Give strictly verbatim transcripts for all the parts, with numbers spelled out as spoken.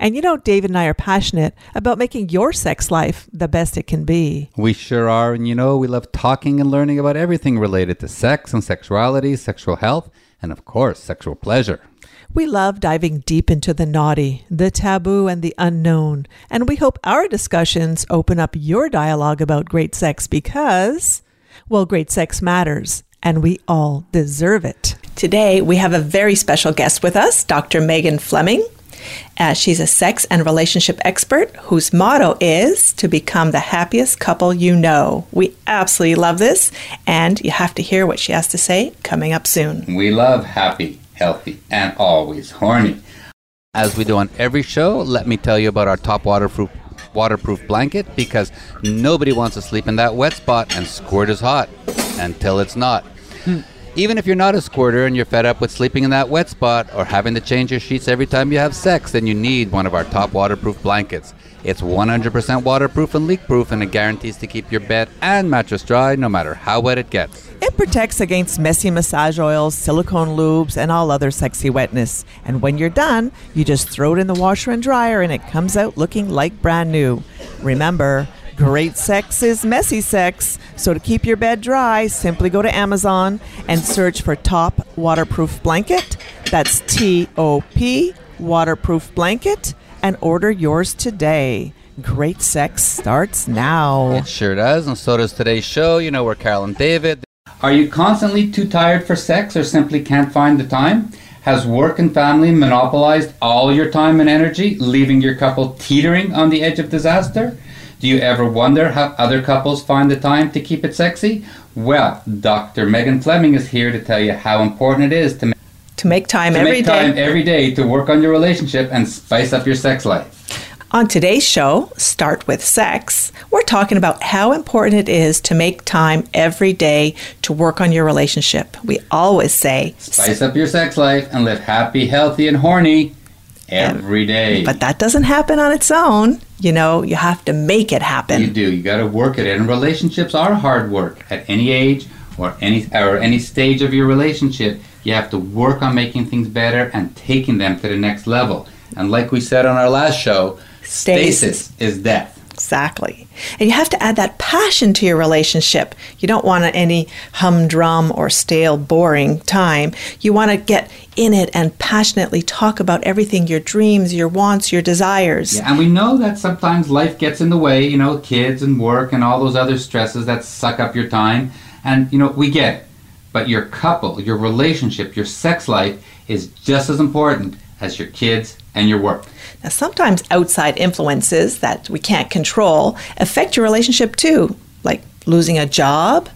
And you know, David and I are passionate about making your sex life the best it can be. We sure are. And you know, we love talking and learning about everything related to sex and sexuality, sexual health, and of course, sexual pleasure. We love diving deep into the naughty, the taboo, and the unknown. And we hope our discussions open up your dialogue about great sex because, well, great sex matters, and we all deserve it. Today, we have a very special guest with us, Doctor Megan Fleming. Uh, she's a sex and relationship expert whose motto is to become the happiest couple you know. We absolutely love this, and you have to hear what she has to say coming up soon. We love happy, healthy, and always horny. As we do on every show, let me tell you about our top waterproof waterproof blanket, because nobody wants to sleep in that wet spot, and squirt is hot until it's not. Hmm. Even if you're not a squirter and you're fed up with sleeping in that wet spot or having to change your sheets every time you have sex, then you need one of our top waterproof blankets. It's one hundred percent waterproof and leak-proof, and it guarantees to keep your bed and mattress dry no matter how wet it gets. It protects against messy massage oils, silicone lubes, and all other sexy wetness. And when you're done, you just throw it in the washer and dryer, and it comes out looking like brand new. Remember, great sex is messy sex. So to keep your bed dry, simply go to Amazon and search for Top Waterproof Blanket. That's T O P Waterproof Blanket. And order yours today. Great sex starts now. It sure does, and so does today's show. You know, we're Carol and David. Are you constantly too tired for sex or simply can't find the time? Has work and family monopolized all your time and energy, leaving your couple teetering on the edge of disaster? Do you ever wonder how other couples find the time to keep it sexy? Well, Doctor Megan Fleming is here to tell you how important it is to make To make time to every make time day. every day to work on your relationship and spice up your sex life. On today's show, Start With Sex, we're talking about how important it is to make time every day to work on your relationship. We always say, spice up your sex life and live happy, healthy, and horny every day. But that doesn't happen on its own. You know, you have to make it happen. You do. You got to work at it. And relationships are hard work at any age or any or any stage of your relationship. You have to work on making things better and taking them to the next level. And like we said on our last show, stasis, stasis is death. Exactly. And you have to add that passion to your relationship. You don't want any humdrum or stale, boring time. You want to get in it and passionately talk about everything, your dreams, your wants, your desires. Yeah, and we know that sometimes life gets in the way, you know, kids and work and all those other stresses that suck up your time. And, you know, we get it. But your couple, your relationship, your sex life is just as important as your kids and your work. Now, sometimes outside influences that we can't control affect your relationship too, like losing a job.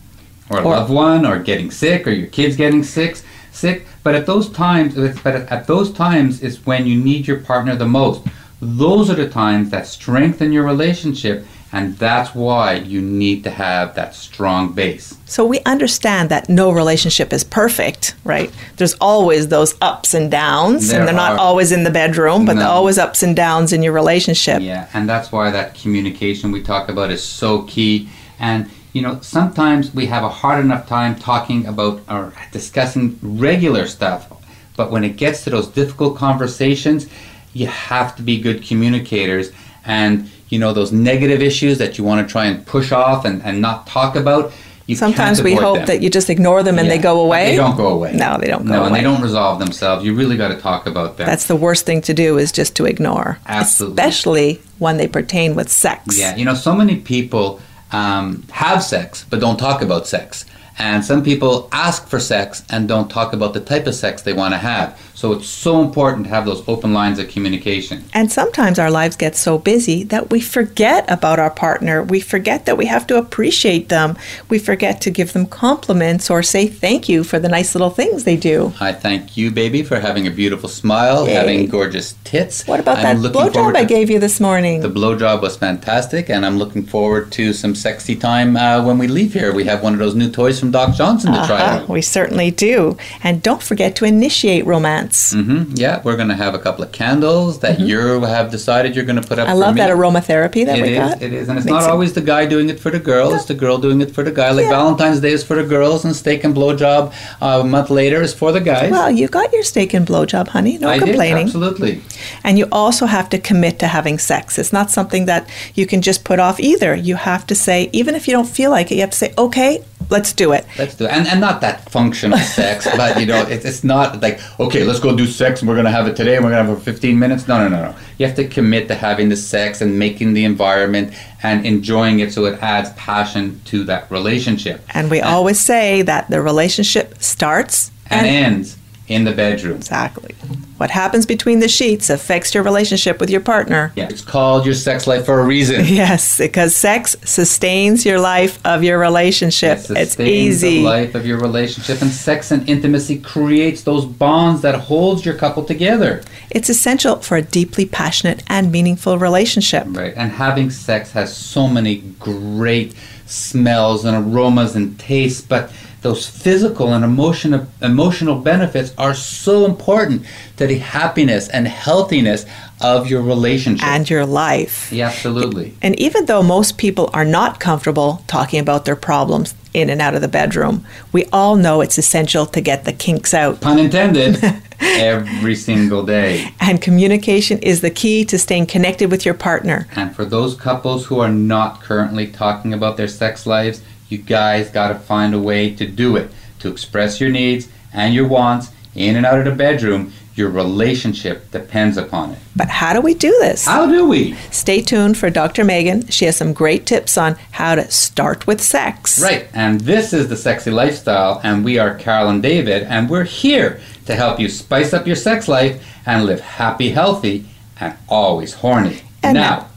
Or a or, loved one, or getting sick, or your kids getting sick. sick. But at those times, but at those times is when you need your partner the most. Those are the times that strengthen your relationship. And that's why you need to have that strong base. So we understand that no relationship is perfect, right? There's always those ups and downs, there and they're are. not always in the bedroom, but no. they're always ups and downs in your relationship. Yeah, and that's why that communication we talk about is so key. And, you know, sometimes we have a hard enough time talking about or discussing regular stuff, but when it gets to those difficult conversations, you have to be good communicators. And, you know, those negative issues that you want to try and push off and, and not talk about, you Sometimes can't avoid we hope them. that you just ignore them and yeah. they go away. But they don't go away. No, they don't go no, away. No, and they don't resolve themselves. You really got to talk about them. That's the worst thing to do, is just to ignore. Absolutely. Especially when they pertain with sex. Yeah, you know, so many people um, have sex but don't talk about sex. And some people ask for sex and don't talk about the type of sex they want to have. So it's so important to have those open lines of communication. And sometimes our lives get so busy that we forget about our partner. We forget that we have to appreciate them. We forget to give them compliments or say thank you for the nice little things they do. I thank you, baby, for having a beautiful smile, Yay. having gorgeous tits. What about I'm that blowjob I gave you this morning? The blowjob was fantastic, and I'm looking forward to some sexy time uh, when we leave here. We have one of those new toys from Doc Johnson to try out. Uh-huh, we certainly do. And don't forget to initiate romance. Mm-hmm, yeah, we're going to have a couple of candles that mm-hmm. you have decided you're going to put up I for me. I love that aromatherapy that it we is, got. It is, and it's Makes not always it. the guy doing it for the girl. No. It's the girl doing it for the guy. Like yeah. Valentine's Day is for the girls, and steak and blowjob uh, a month later is for the guys. Well, you got your steak and blowjob, honey. No I complaining. Did, absolutely. And you also have to commit to having sex. It's not something that you can just put off either. You have to say, even if you don't feel like it, you have to say, okay, let's do it. Let's do it. And, and not that functional sex, but, you know, it, it's not like, okay, let's go do sex and we're going to have it today and we're going to have it for fifteen minutes. No, no, no, no. You have to commit to having the sex and making the environment and enjoying it so it adds passion to that relationship. And we and, always say that the relationship starts and, and ends in the bedroom. Exactly. What happens between the sheets affects your relationship with your partner. Yeah, it's called your sex life for a reason. Yes, because sex sustains your life of your relationship. It it's easy. The life of your relationship, and sex and intimacy creates those bonds that holds your couple together. It's essential for a deeply passionate and meaningful relationship. Right, and having sex has so many great smells and aromas and tastes, but those physical and emotional emotional benefits are so important to the happiness and healthiness of your relationship. And your life. Yeah, absolutely. And even though most people are not comfortable talking about their problems in and out of the bedroom, we all know it's essential to get the kinks out. Pun intended. Every single day. And communication is the key to staying connected with your partner. And for those couples who are not currently talking about their sex lives, you guys got to find a way to do it, to express your needs and your wants in and out of the bedroom. Your relationship depends upon it. But how do we do this? How do we? Stay tuned for Doctor Megan. She has some great tips on how to start with sex. Right. And this is The Sexy Lifestyle, and we are Carol and David, and we're here to help you spice up your sex life and live happy, healthy, and always horny. And now,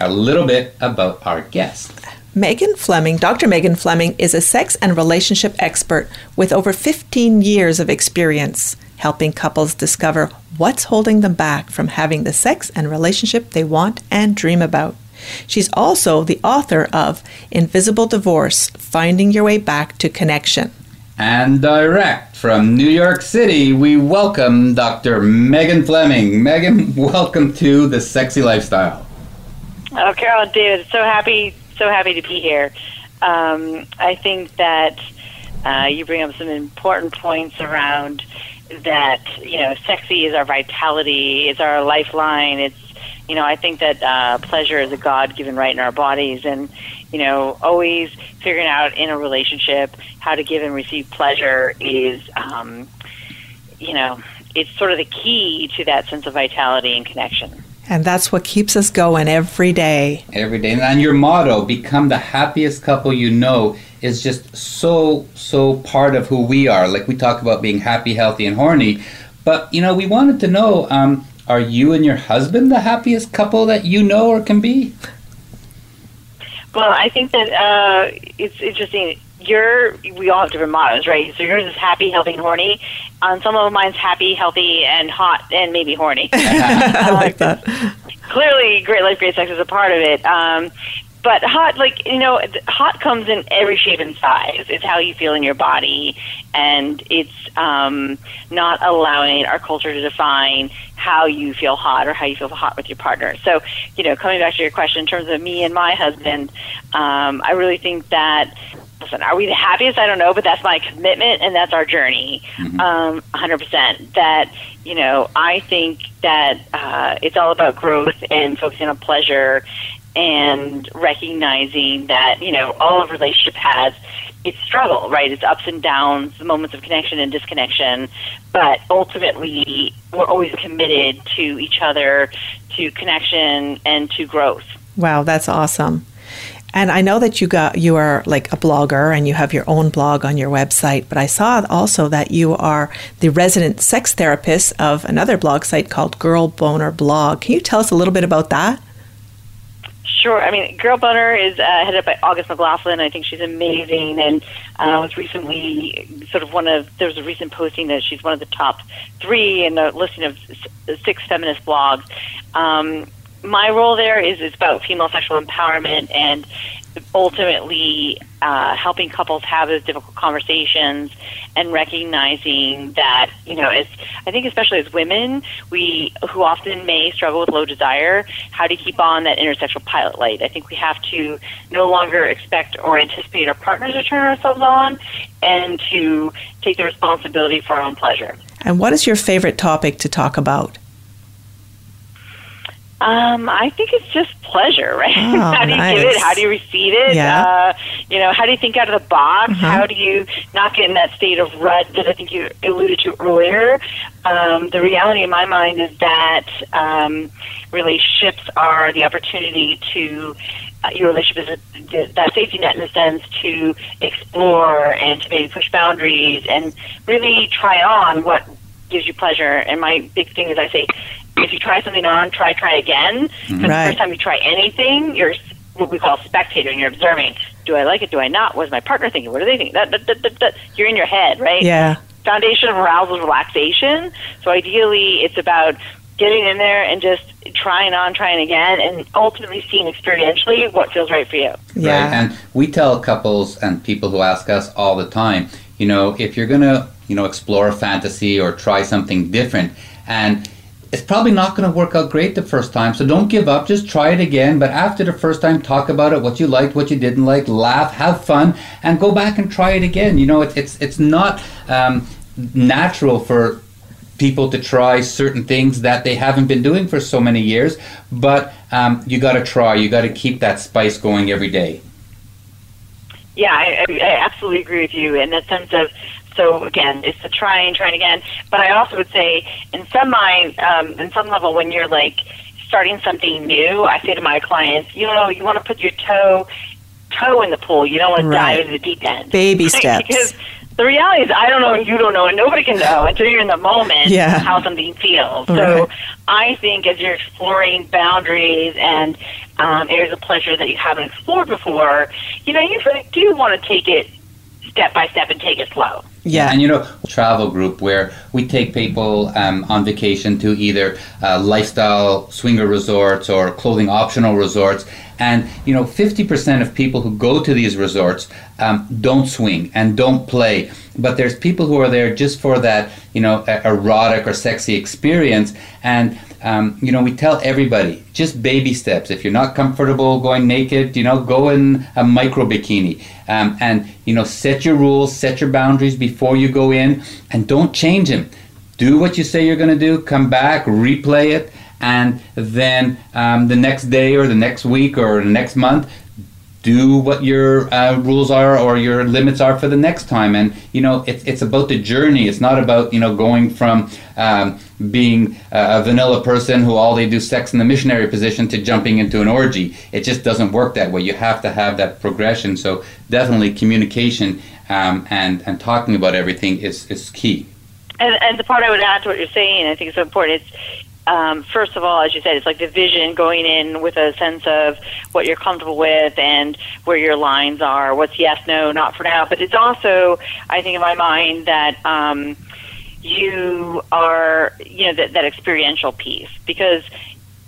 now, a little bit about our guest. Megan Fleming, Doctor Megan Fleming, is a sex and relationship expert with over fifteen years of experience helping couples discover what's holding them back from having the sex and relationship they want and dream about. She's also the author of Invisible Divorce: Finding Your Way Back to Connection. And direct from New York City, we welcome Doctor Megan Fleming. Megan, welcome to The Sexy Lifestyle. Oh, Carol and David, so happy So happy to be here. Um, I think that uh, you bring up some important points around that, you know, sexy is our vitality, it's our lifeline. It's, you know, I think that uh, pleasure is a God-given right in our bodies, and, you know, always figuring out in a relationship how to give and receive pleasure is, um, you know, it's sort of the key to that sense of vitality and connection. And that's what keeps us going every day. Every day. And your motto, become the happiest couple you know, is just so, so part of who we are. Like, we talk about being happy, healthy, and horny. But, you know, we wanted to know, um, are you and your husband the happiest couple that you know or can be? Well, I think that uh, it's interesting. You're, we all have different mottos, right? So yours is happy, healthy, and horny. Um, some of mine's happy, healthy, and hot, and maybe horny. I like that. Clearly, Great Life, Great Sex is a part of it. Um, but hot, like, you know, hot comes in every shape and size. It's how you feel in your body, and it's um, not allowing our culture to define how you feel hot or how you feel hot with your partner. So, you know, coming back to your question in terms of me and my husband, um, I really think that, listen, are we the happiest? I don't know, but that's my commitment, and that's our journey, mm-hmm. um, one hundred percent. That, you know, I think that uh, it's all about growth and focusing on pleasure and recognizing that, you know, all of relationship has its struggle, right? It's ups and downs, the moments of connection and disconnection, but ultimately we're always committed to each other, to connection, and to growth. Wow, that's awesome. And I know that you got you are like a blogger and you have your own blog on your website, but I saw also that you are the resident sex therapist of another blog site called Girl Boner Blog. Can you tell us a little bit about that? Sure. I mean, Girl Boner is uh, headed up by August McLaughlin. I think she's amazing. And I uh, was recently sort of one of, there was a recent posting that she's one of the top three in the listing of six feminist blogs. Um, my role there is, is about female sexual empowerment and ultimately uh, helping couples have those difficult conversations and recognizing that, you know, as I think especially as women, we who often may struggle with low desire, how to keep on that intersexual pilot light. I think we have to no longer expect or anticipate our partners to turn ourselves on and to take the responsibility for our own pleasure. And what is your favorite topic to talk about? Um, I think it's just pleasure, right? Oh, how do you nice. give it? How do you receive it? Yeah. Uh, you know, how do you think out of the box? Mm-hmm. How do you not get in that state of rut that I think you alluded to earlier? Um, the reality in my mind is that um, relationships are the opportunity to, uh, your relationship is a, that safety net in a sense to explore and to maybe push boundaries and really try on what gives you pleasure. And my big thing is I say, if you try something on, try, try again. Because right. the first time you try anything, you're what we call spectating. You're observing. Do I like it? Do I not? What is my partner thinking? What do they think? That, that, that, that, that. You're in your head, right? Yeah. Foundation of arousal, relaxation. So ideally, it's about getting in there and just trying on, trying again, and ultimately seeing experientially what feels right for you. Yeah. Right. And we tell couples and people who ask us all the time, you know, if you're going to, you know, explore a fantasy or try something different, and it's probably not going to work out great the first time, so don't give up. Just try it again. But after the first time, talk about it, what you liked, what you didn't like, laugh, have fun, and go back and try it again. You know, it's it's it's not um, natural for people to try certain things that they haven't been doing for so many years. But um, you got to try. You got to keep that spice going every day. Yeah, I, I absolutely agree with you in that sense of. So again, it's the trying, trying again. But I also would say, in some mind, um, in some level, when you're like starting something new, I say to my clients, you know, you want to put your toe, toe in the pool. You don't want to right. dive into the deep end. Baby steps. Because the reality is, I don't know, you don't know, and nobody can know until you're in the moment yeah. how something feels. Right. So I think as you're exploring boundaries and um, areas of pleasure that you haven't explored before, you know, you really do want to take it step by step and take it slow. Yeah. And you know, travel group where we take people um, on vacation to either uh, lifestyle swinger resorts or clothing optional resorts. And, you know, fifty percent of people who go to these resorts um, don't swing and don't play. But there's people who are there just for that, you know, erotic or sexy experience. And, um, you know, we tell everybody, just baby steps. If you're not comfortable going naked, you know, go in a micro bikini. Um, and, you know, set your rules, set your boundaries before you go in, and don't change them. Do what you say you're going to do, come back, replay it. And then um, the next day or the next week or the next month, do what your uh, rules are or your limits are for the next time. And, you know, it's it's about the journey. It's not about, you know, going from um, being a vanilla person who all they do sex in the missionary position to jumping into an orgy. It just doesn't work that way. You have to have that progression. So definitely communication um, and, and talking about everything is, is key. And, and the part I would add to what you're saying, I think is so important, it's Um, first of all, as you said, it's like the vision going in with a sense of what you're comfortable with and where your lines are, what's yes, no, not for now. But it's also, I think in my mind, that um, you are, you know, that, that experiential piece. Because,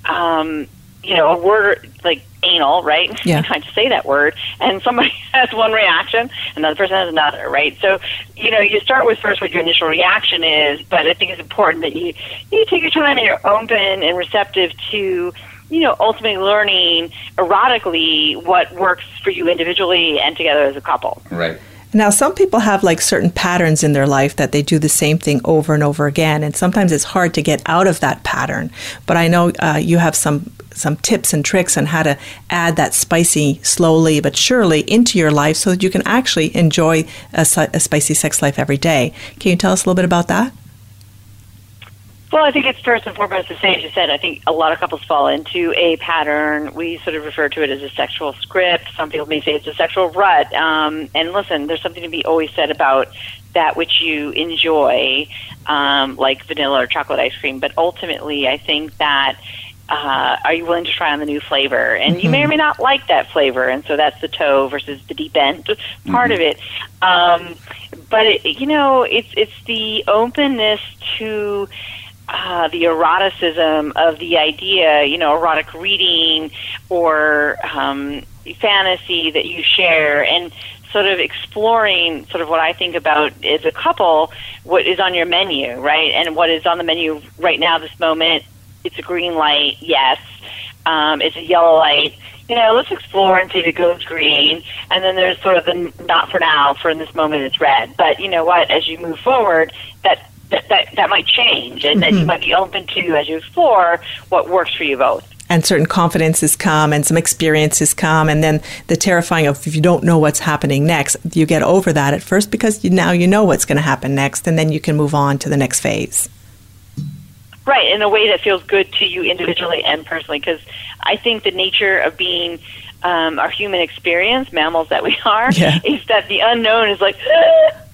um, you know, a word like anal, right? Yeah. I'm trying to say that word. And somebody has one reaction, another person has another, right? So, you know, you start with first what your initial reaction is, but I think it's important that you, you take your time and you're open and receptive to, you know, ultimately learning erotically what works for you individually and together as a couple. Right. Now, some people have like certain patterns in their life that they do the same thing over and over again, and sometimes it's hard to get out of that pattern. But I know uh, you have some some tips and tricks on how to add that spicy slowly but surely into your life so that you can actually enjoy a, a spicy sex life every day. Can you tell us a little bit about that? Well, I think it's first and foremost the same as you said. I think a lot of couples fall into a pattern. We sort of refer to it as a sexual script. Some people may say it's a sexual rut. Um, and listen, there's something to be always said about that which you enjoy, um, like vanilla or chocolate ice cream. But ultimately, I think that Uh, are you willing to try on the new flavor? And mm-hmm. you may or may not like that flavor, and so that's the toe versus the deep end part mm-hmm. of it. Um, but it, you know, it's it's the openness to uh, the eroticism of the idea, you know, erotic reading or um, fantasy that you share, and sort of exploring sort of what I think about as a couple, what is on your menu, right? And what is on the menu right now, this moment. It's a green light, yes. Um, it's a yellow light. You know, let's explore and see if it goes green. And then there's sort of the not for now, for in this moment it's red. But you know what? As you move forward, that that, that, that might change, and mm-hmm. that you might be open to, as you explore, what works for you both. And certain confidences come, and some experiences come, and then the terrifying of if you don't know what's happening next, you get over that at first because you, now you know what's going to happen next, and then you can move on to the next phase. Right, in a way that feels good to you individually and personally, because I think the nature of being um, our human experience, mammals that we are, yeah. is that the unknown is like,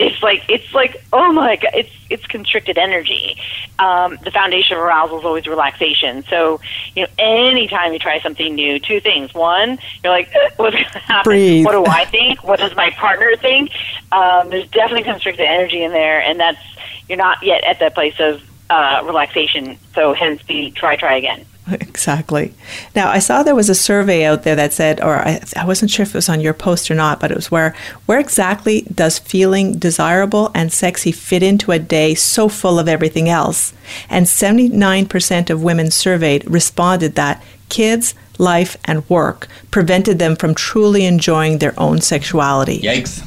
it's like, it's like, oh my God, it's it's constricted energy. Um, the foundation of arousal is always relaxation. So, you know, anytime you try something new, two things. One, you're like, what's going to happen? Breathe. What do I think? What does my partner think? Um, there's definitely constricted energy in there, and that's, you're not yet at that place of Uh, relaxation, so hence the try, try again. Exactly. Now, I saw there was a survey out there that said, or I, I wasn't sure if it was on your post or not, but it was where, where exactly does feeling desirable and sexy fit into a day so full of everything else? And seventy-nine percent of women surveyed responded that kids, life, and work prevented them from truly enjoying their own sexuality. Yikes.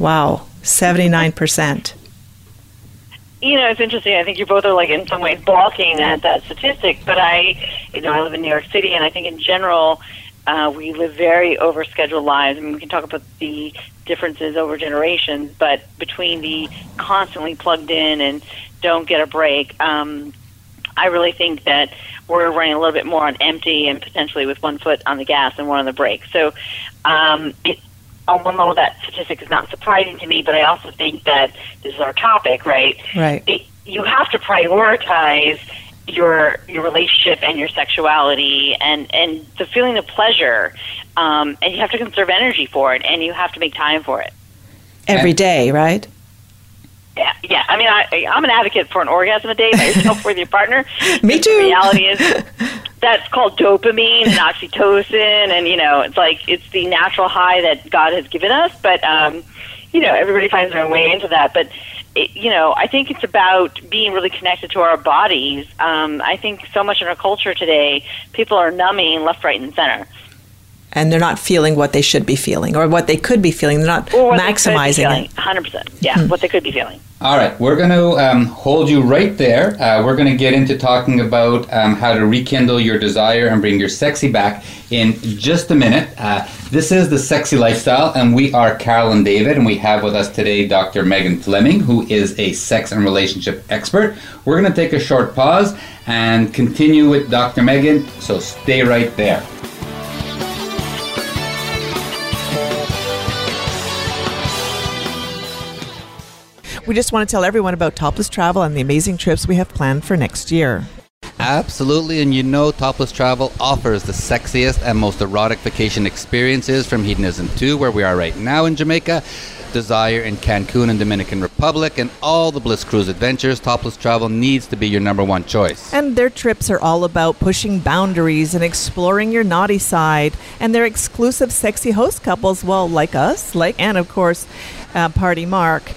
Wow, seventy-nine percent. You know, it's interesting. I think you both are, like, in some ways balking at that statistic. But I, you know, I live in New York City, and I think in general, uh, we live very overscheduled lives. I mean, we can talk about the differences over generations, but between the constantly plugged in and don't get a break, um, I really think that we're running a little bit more on empty and potentially with one foot on the gas and one on the brake. So, um, it, on one level, that statistic is not surprising to me, but I also think that this is our topic, right? Right. It, you have to prioritize your your relationship and your sexuality and, and the feeling of pleasure, um, and you have to conserve energy for it, and you have to make time for it. Every day, right? Yeah, yeah. I mean, I, I'm an advocate for an orgasm a day by yourself with your partner. Me too. The reality is that's called dopamine and oxytocin, and you know, it's like it's the natural high that God has given us. But um, you know, everybody finds their own way into that. But it, you know, I think it's about being really connected to our bodies. Um, I think so much in our culture today, people are numbing left, right, and center. And they're not feeling what they should be feeling or what they could be feeling. They're not or what maximizing they could be feeling, one hundred percent. Yeah, mm-hmm. what they could be feeling. All right. We're going to um, hold you right there. Uh, we're going to get into talking about um, how to rekindle your desire and bring your sexy back in just a minute. Uh, this is The Sexy Lifestyle, and we are Carol and David, and we have with us today Doctor Megan Fleming, who is a sex and relationship expert. We're going to take a short pause and continue with Doctor Megan, so stay right there. We just want to tell everyone about Topless Travel and the amazing trips we have planned for next year. Absolutely, and you know Topless Travel offers the sexiest and most erotic vacation experiences from Hedonism two, where we are right now in Jamaica, Desire in Cancun and Dominican Republic, and all the Bliss Cruise adventures. Topless Travel needs to be your number one choice. And their trips are all about pushing boundaries and exploring your naughty side, and their exclusive sexy host couples, well, like us, like, and of course, uh, Party Mark,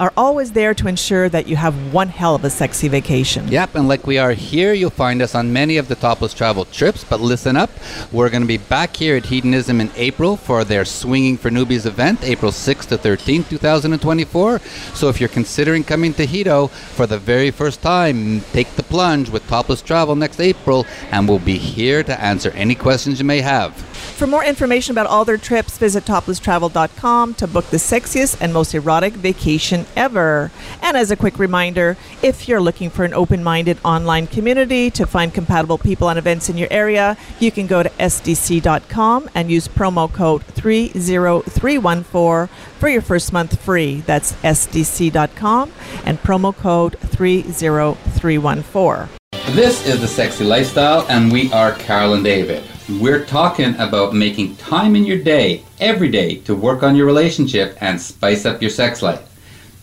are always there to ensure that you have one hell of a sexy vacation. Yep, and like we are here, you'll find us on many of the Topless Travel trips, but listen up. We're going to be back here at Hedonism in April for their Swinging for Newbies event, April sixth to thirteenth, twenty twenty-four. So if you're considering coming to Hedo for the very first time, take the plunge with Topless Travel next April, and we'll be here to answer any questions you may have. For more information about all their trips, visit topless travel dot com to book the sexiest and most erotic vacation connection ever. And as a quick reminder, if you're looking for an open-minded online community to find compatible people and events in your area, you can go to S D C dot com and use promo code three zero three one four for your first month free. That's S D C dot com and promo code three zero three one four. This is The Sexy Lifestyle, and we are Carol and David. We're talking about making time in your day, every day, to work on your relationship and spice up your sex life.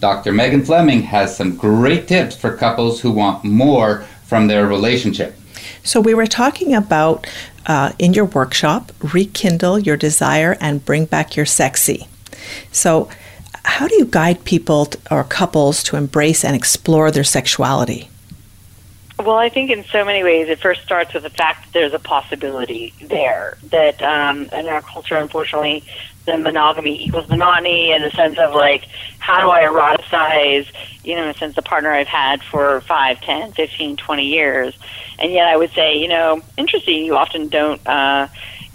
Doctor Megan Fleming has some great tips for couples who want more from their relationship. So we were talking about, uh, in your workshop, rekindle your desire and bring back your sexy. So how do you guide people t- or couples to embrace and explore their sexuality? Well, I think in so many ways, it first starts with the fact that there's a possibility there, that um, in our culture, unfortunately, the monogamy equals monotony in the sense of, like, how do I eroticize, you know, since the partner I've had for five, ten, fifteen, twenty years. And yet I would say, you know, interesting, you often don't uh,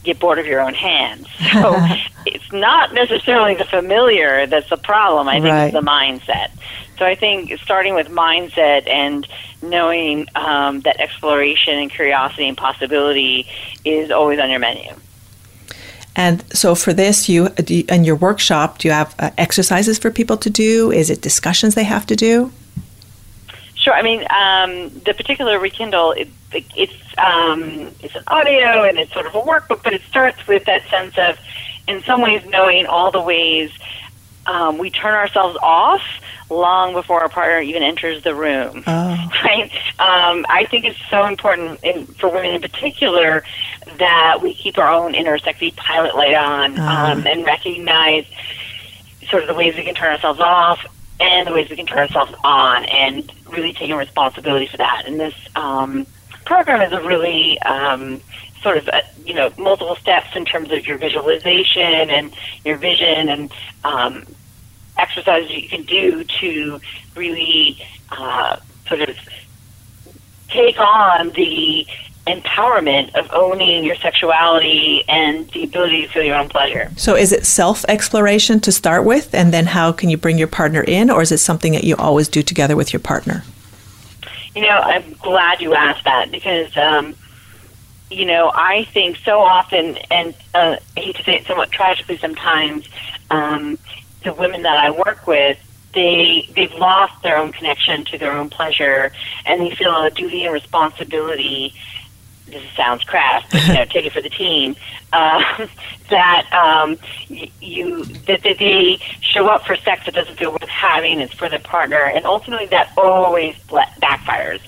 get bored of your own hands. So it's not necessarily the familiar that's the problem. I think right. It's the mindset. So I think starting with mindset and knowing um, that exploration and curiosity and possibility is always on your menu. And so for this, you, do you in your workshop, do you have uh, exercises for people to do? Is it discussions they have to do? Sure. I mean, um, the particular Rekindle, it, it, it's um, it's an audio and it's sort of a workbook, but it starts with that sense of, in some ways, knowing all the ways um, we turn ourselves off long before our partner even enters the room, oh. right? Um, I think it's so important in, for women in particular that we keep our own inner sexy pilot light on uh. um, and recognize sort of the ways we can turn ourselves off and the ways we can turn ourselves on, and really taking responsibility for that. And this um, program is a really um, sort of, a, you know, multiple steps in terms of your visualization and your vision and um exercises you can do to really uh, sort of take on the empowerment of owning your sexuality and the ability to feel your own pleasure. So is it self-exploration to start with, and then how can you bring your partner in, or is it something that you always do together with your partner? You know, I'm glad you asked that, because um, you know, I think so often, and uh, I hate to say it somewhat tragically sometimes, um, the women that I work with, they, they've lost their own connection to their own pleasure, and they feel a duty and responsibility, this sounds crass, but, you know, take it for the team, uh, that um, you that, that they show up for sex that doesn't feel worth having, it's for their partner, and ultimately that always backfires.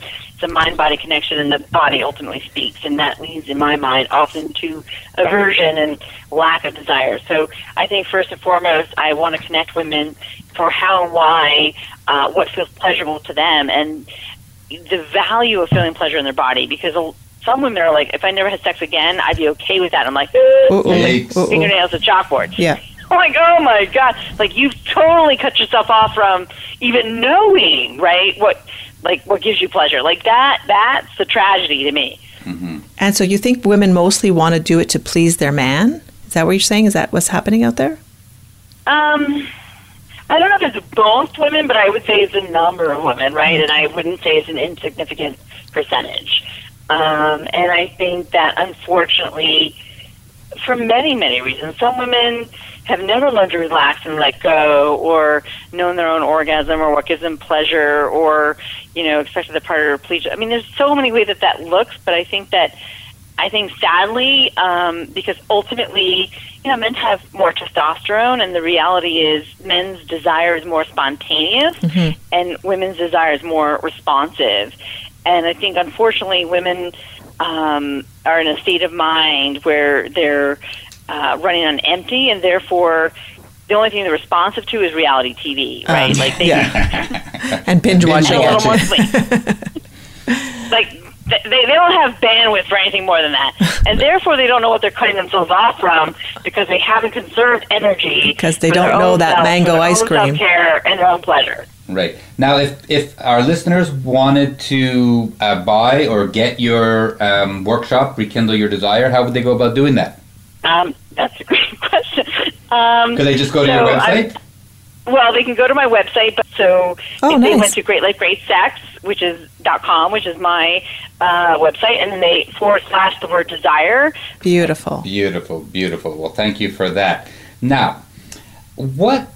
It's a mind-body connection, and the body ultimately speaks, and that leads, in my mind, often to aversion and lack of desire. So I think first and foremost, I want to connect women for how and why, uh, what feels pleasurable to them, and the value of feeling pleasure in their body, because some women are like, if I never had sex again, I'd be okay with that. I'm like, like fingernails at chalkboard. Yeah. I'm like, oh my God. Like, you've totally cut yourself off from even knowing, right, what... like what gives you pleasure. Like that, that's the tragedy to me. Mm-hmm. And so you think women mostly want to do it to please their man? Is that what you're saying? Is that what's happening out there? Um, I don't know if it's both women, but I would say it's a number of women, right? And I wouldn't say it's an insignificant percentage. Um, and I think that unfortunately, for many, many reasons, some women have never learned to relax and let go, or known their own orgasm or what gives them pleasure, or, you know, expected the partner to please. I mean, there's so many ways that that looks, but I think that, I think sadly, um, because ultimately, you know, men have more testosterone, and the reality is men's desire is more spontaneous, mm-hmm. and women's desire is more responsive. And I think, unfortunately, women um, are in a state of mind where they're Uh, running on empty, and therefore the only thing they're responsive to is reality T V, right? Um, like they yeah. and binge watching. And a little more sleep. Like they, they don't have bandwidth for anything more than that, and therefore they don't know what they're cutting themselves off from, because they haven't conserved energy. Because they don't know that self, mango ice cream. Self-care and their own pleasure. Right. Now, if if our listeners wanted to uh, buy or get your um, workshop, Rekindle Your Desire, how would they go about doing that? Um, that's a great question. Um, Could they just go to so your website? I, Well, they can go to my website. But so oh, if nice. They went to Great Life, Great Sex, which is .com, which is my uh, website, and then they forward slash the word desire. Beautiful. Beautiful, beautiful. Well, thank you for that. Now, what,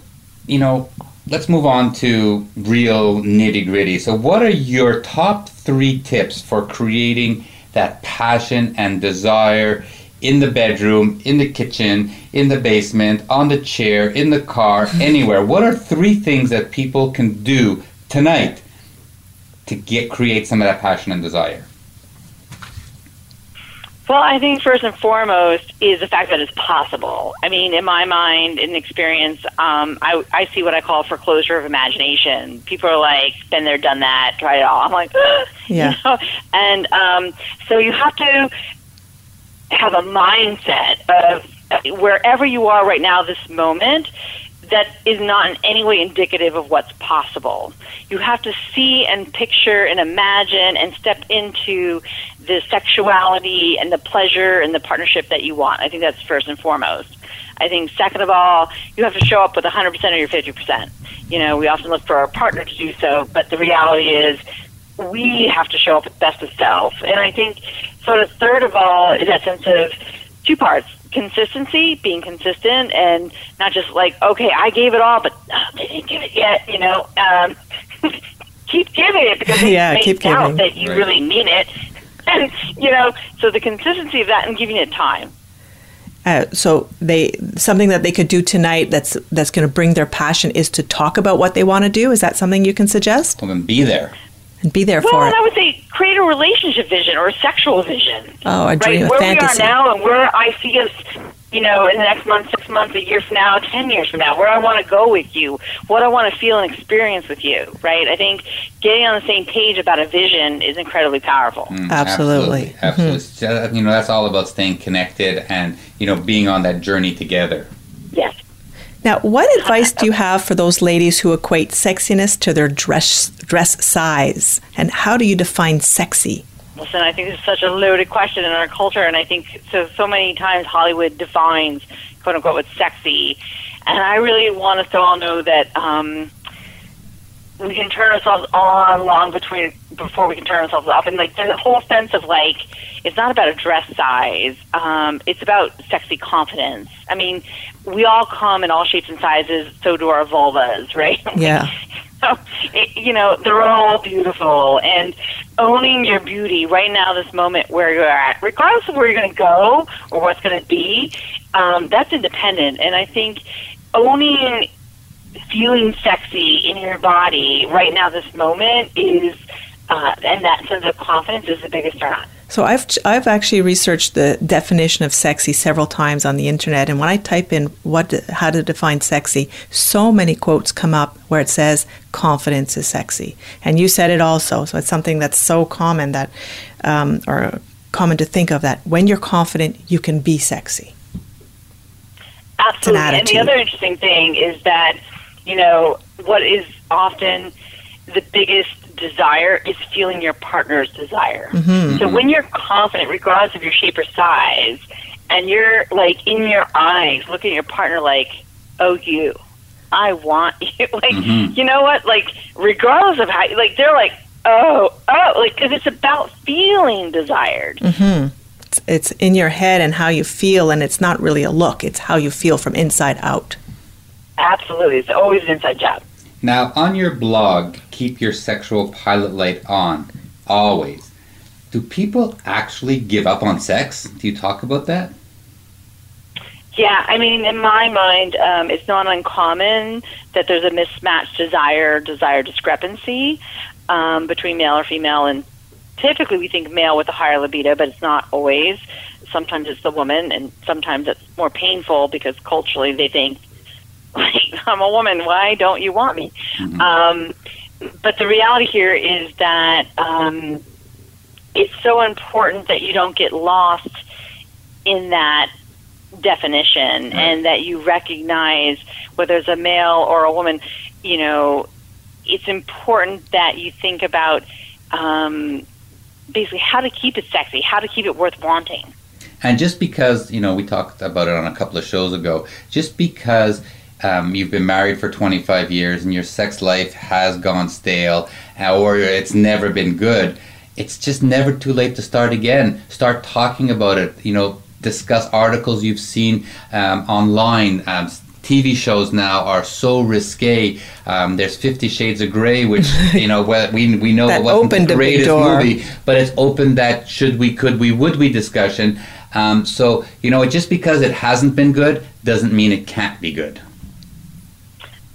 you know, let's move on to real nitty-gritty. So what are your top three tips for creating that passion and desire in the bedroom, in the kitchen, in the basement, on the chair, in the car, anywhere? What are three things that people can do tonight to get create some of that passion and desire? Well, I think first and foremost is the fact that it's possible. I mean, in my mind, in experience, um, I, I see what I call foreclosure of imagination. People are like, been there, done that, tried it all. I'm like, ah! Yeah. You know? And um, so you have to have a mindset of wherever you are right now, this moment, that is not in any way indicative of what's possible. You have to see and picture and imagine and step into the sexuality and the pleasure and the partnership that you want. I think that's first and foremost. I think second of all, you have to show up with one hundred percent of your fifty percent. You know, we often look for our partner to do so, but the reality is we have to show up with best of self. And I think sort of third of all is that sense of two parts. Consistency, being consistent, and not just like, okay, I gave it all, but oh, they didn't give it yet, you know. Um, keep giving it because it yeah, makes keep doubt that you right. really mean it. And, you know, so the consistency of that and giving it time. Uh, so they something that they could do tonight that's that's going to bring their passion is to talk about what they want to do. Is that something you can suggest? Well, then be there. And be there well, for it. Well, I would say create a relationship vision or a sexual vision. Oh, a dream, right? Where fantasy. We are now and where I see us, you know, in the next month, six months, a year from now, ten years from now, where I want to go with you, what I want to feel and experience with you, right? I think getting on the same page about a vision is incredibly powerful. Mm, absolutely. Absolutely. absolutely. Mm-hmm. So, you know, that's all about staying connected and, you know, being on that journey together. Yes. Now, what advice do you have for those ladies who equate sexiness to their dress dress size? And how do you define sexy? Listen, I think this is such a loaded question in our culture. And I think so, so many times Hollywood defines, quote unquote, what's sexy. And I really want us to all know that um, we can turn ourselves on long between before we can turn ourselves off. And like the whole sense of like, it's not about a dress size. Um, it's about sexy confidence. I mean, we all come in all shapes and sizes. So do our vulvas, right? Yeah. so, it, you know, they're all beautiful. And owning your beauty right now, this moment where you're at, regardless of where you're going to go or what's going to be, um, that's independent. And I think owning feeling sexy in your body right now, this moment is, uh, and that sense of confidence is the biggest turn-on. So I've I've actually researched the definition of sexy several times on the internet, and when I type in what how to define sexy, so many quotes come up where it says confidence is sexy, and you said it also. So it's something that's so common that, um, or common to think of that when you're confident, you can be sexy. Absolutely, and the other interesting thing is that you know what is often the biggest desire is feeling your partner's desire. Mm-hmm. So when you're confident, regardless of your shape or size, and you're like in your eyes, looking at your partner like, oh, you, I want you. Like, mm-hmm. you know what? Like, regardless of how, like, they're like, oh, oh, like, because it's about feeling desired. Mm-hmm. It's, it's in your head and how you feel, and it's not really a look. It's how you feel from inside out. Absolutely. It's always an inside job. Now, on your blog, Keep Your Sexual Pilot Light On, always. Do people actually give up on sex? Do you talk about that? Yeah, I mean, in my mind, um, it's not uncommon that there's a mismatched desire, desire discrepancy um, between male or female. And typically we think male with a higher libido, but it's not always. Sometimes it's the woman, and sometimes it's more painful because culturally they think, like, I'm a woman, why don't you want me? Mm-hmm. Um, but the reality here is that um, it's so important that you don't get lost in that definition mm-hmm. and that you recognize whether it's a male or a woman, you know, it's important that you think about um, basically how to keep it sexy, how to keep it worth wanting. And just because, you know, we talked about it on a couple of shows ago, just because um, you've been married for twenty-five years and your sex life has gone stale, or it's never been good, it's just never too late to start again. Start talking about it. You know, discuss articles you've seen um, online. Um, T V shows now are so risque. Um, there's Fifty Shades of Grey, which, you know, we we know it wasn't the greatest movie, but it's opened that should we, could we, would we discussion. Um, so, you know, just because it hasn't been good doesn't mean it can't be good.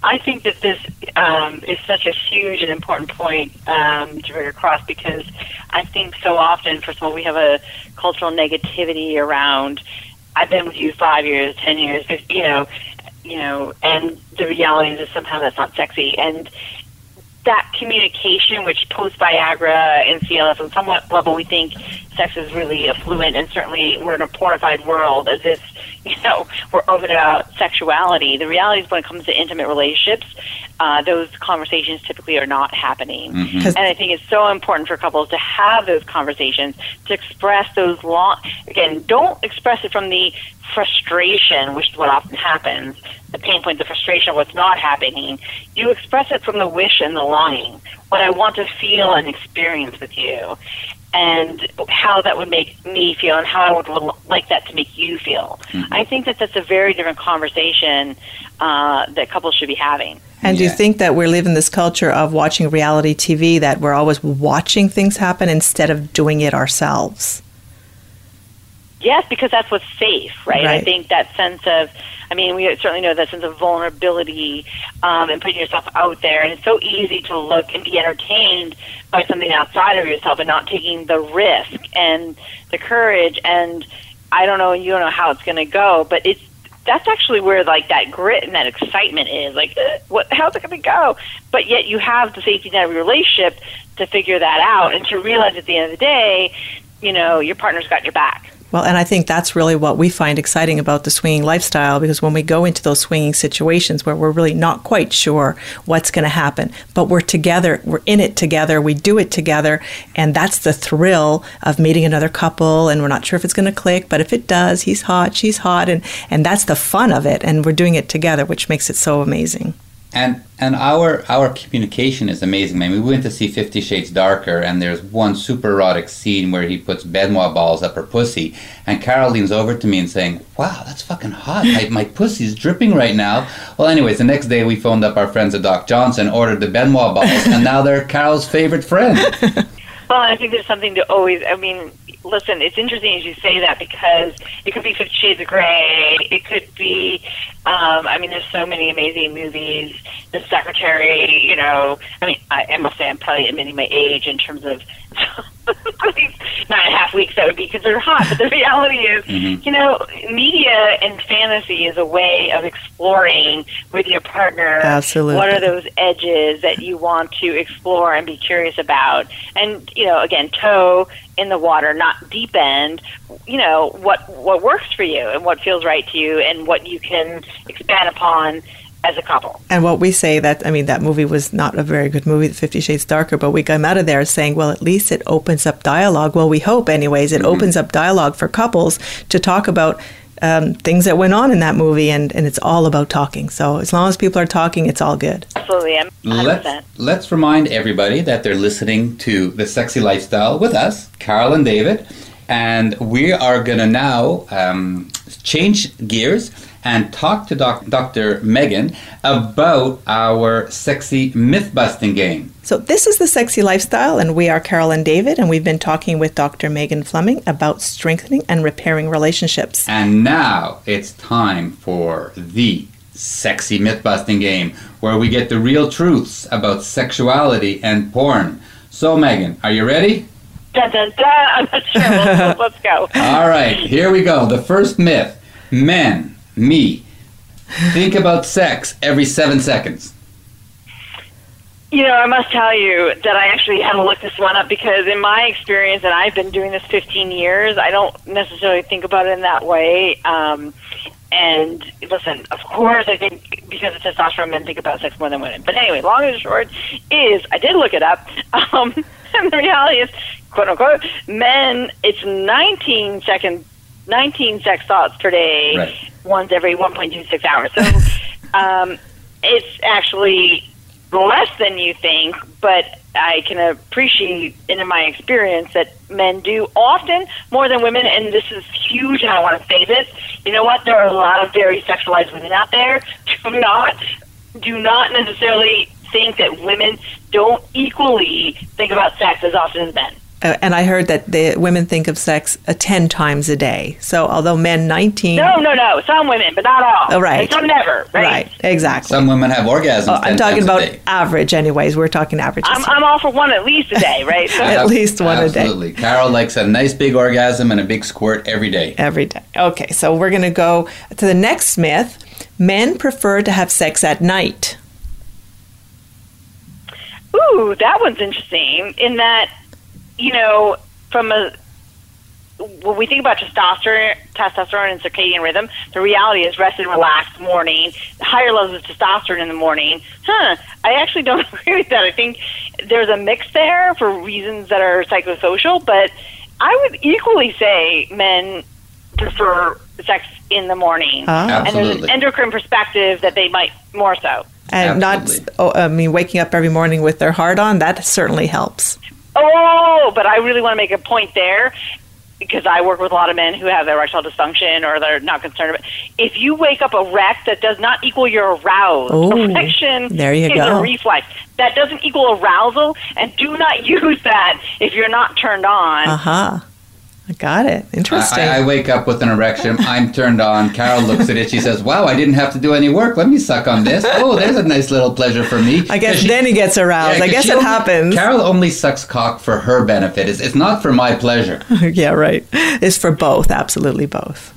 I think that this um, is such a huge and important point um, to bring across, because I think so often, first of all, we have a cultural negativity around, I've been with you five years, ten years, you know, you know, and the reality is that somehow that's not sexy. And that communication, which post-Viagra and C L S on some level, we think sex is really affluent, and certainly we're in a pornified world as if, you know, we're open about sexuality. The reality is when it comes to intimate relationships, uh, those conversations typically are not happening. Mm-hmm. And I think it's so important for couples to have those conversations, to express those long... Again, don't express it from the frustration, which is what often happens, the pain point, the frustration of what's not happening. You express it from the wish and the longing, what I want to feel and experience with you, and how that would make me feel and how I would like that to make you feel. Mm-hmm. I think that that's a very different conversation uh, that couples should be having. And yeah. Do you think that we're living this culture of watching reality T V, that we're always watching things happen instead of doing it ourselves? Yes, because that's what's safe, right? right? I think that sense of, I mean, we certainly know that sense of vulnerability um, and putting yourself out there. And it's so easy to look and be entertained by something outside of yourself and not taking the risk and the courage. And I don't know, you don't know how it's going to go, but it's that's actually where, like, that grit and that excitement is. Like, what? How's it going to go? But yet you have the safety net of your relationship to figure that out and to realize at the end of the day, you know, your partner's got your back. Well, and I think that's really what we find exciting about the swinging lifestyle, because when we go into those swinging situations where we're really not quite sure what's going to happen, but we're together, we're in it together, we do it together, and that's the thrill of meeting another couple, and we're not sure if it's going to click, but if it does, he's hot, she's hot, and, and that's the fun of it, and we're doing it together, which makes it so amazing. And and our our communication is amazing. I mean, we went to see Fifty Shades Darker, and there's one super erotic scene where he puts Benoit balls up her pussy, and Carol leans over to me and saying, "Wow, that's fucking hot. My, my pussy's dripping right now." Well, anyways, the next day we phoned up our friends at Doc Johnson, ordered the Benoit balls, and now they're Carol's favorite friend. Well, I think there's something to always, I mean, listen, it's interesting as you say that, because it could be Fifty Shades of Grey, it could be, um, I mean, there's so many amazing movies, The Secretary, you know, I mean, I, I must say I'm probably admitting my age in terms of Nine and a Half Weeks, that would be considered hot, but the reality is, mm-hmm. you know, media and fantasy is a way of exploring with your partner. Absolutely. What are those edges that you want to explore and be curious about? And, you know, again, toe in the water, not deep end, you know, what what works for you and what feels right to you and what you can expand upon as a couple. And what we say that, I mean, that movie was not a very good movie, Fifty Shades Darker, but we came out of there saying, well, at least it opens up dialogue. Well, we hope anyways, it mm-hmm. opens up dialogue for couples to talk about um, things that went on in that movie, and, and it's all about talking. So as long as people are talking, it's all good. Absolutely. I'm one hundred percent. Let's, let's remind everybody that they're listening to The Sexy Lifestyle with us, Carol and David, and we are going to now um, change gears and talk to Doc, Doctor Megan about our sexy myth-busting game. So this is The Sexy Lifestyle, and we are Carol and David, and we've been talking with Doctor Megan Fleming about strengthening and repairing relationships. And now it's time for the sexy myth-busting game, where we get the real truths about sexuality and porn. So, Megan, are you ready? Dun, dun, dun. I'm not sure. Let's, let's go. All right, here we go. The first myth. Men... Me. Think about sex every seven seconds. You know, I must tell you that I actually had to look this one up, because in my experience, and I've been doing this fifteen years, I don't necessarily think about it in that way. Um, and listen, of course, I think because of testosterone, men think about sex more than women. But anyway, long and short is, I did look it up, um, and the reality is, quote unquote, men, it's nineteen seconds, nineteen sex thoughts per day, right. Once every one point two six hours. So Um, it's actually less than you think, but I can appreciate in my experience that men do often more than women, and this is huge, and I want to say this. You know what? There are a lot of very sexualized women out there. Do not, do not necessarily think that women don't equally think about sex as often as men. Uh, and I heard that the women think of sex uh, ten times a day. So although men nineteen... No, no, no. Some women, but not all. Oh, right. And some never, right? Right, exactly. Some women have orgasms oh, I'm talking about average anyways. We're talking averages. I'm, I'm all for one at least a day, right? So at least one absolutely. a day. Absolutely. Carol likes a nice big orgasm and a big squirt every day. Every day. Okay, so we're going to go to the next myth. Men prefer to have sex at night. Ooh, that one's interesting in that... You know, from a when we think about testosterone, testosterone and circadian rhythm, the reality is rest and relaxed morning, higher levels of testosterone in the morning. Huh? I actually don't agree with that. I think there's a mix there for reasons that are psychosocial, but I would equally say men prefer sex in the morning, oh. and there's an endocrine perspective that they might more so, and absolutely. not. Oh, I mean, waking up every morning with their heart on, that certainly helps. Oh, but I really want to make a point there because I work with a lot of men who have erectile dysfunction or they're not concerned about it. If you wake up erect, that does not equal your arousal. Ooh, erection there you is go. a reflex. That doesn't equal arousal, and do not use that if you're not turned on. Uh-huh. I got it. Interesting. I, I wake up with an erection. I'm turned on. Carol looks at it. She says, wow, I didn't have to do any work. Let me suck on this. Oh, there's a nice little pleasure for me. I guess she, then he gets aroused. Yeah, I guess it only, happens. Carol only sucks cock for her benefit. It's, it's not for my pleasure. Yeah, right. It's for both. Absolutely both.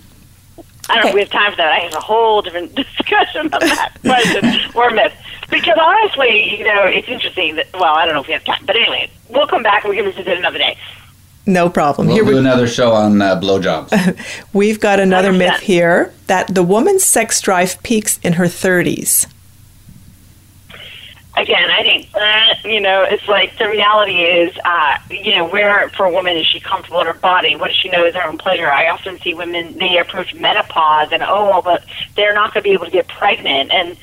I don't okay. know if we have time for that. I have a whole different discussion about that question or myth. Because honestly, you know, it's interesting that, well, I don't know if we have time. But anyway, we'll come back and we can visit it another day. No problem. We'll here do we, another show on uh, blowjobs. We've got another myth here that the woman's sex drive peaks in her thirties. Again, I think, uh, you know, it's like the reality is, uh, you know, where for a woman is she comfortable in her body? What does she know is her own pleasure? I often see women, they approach menopause and, oh, but they're not going to be able to get pregnant. And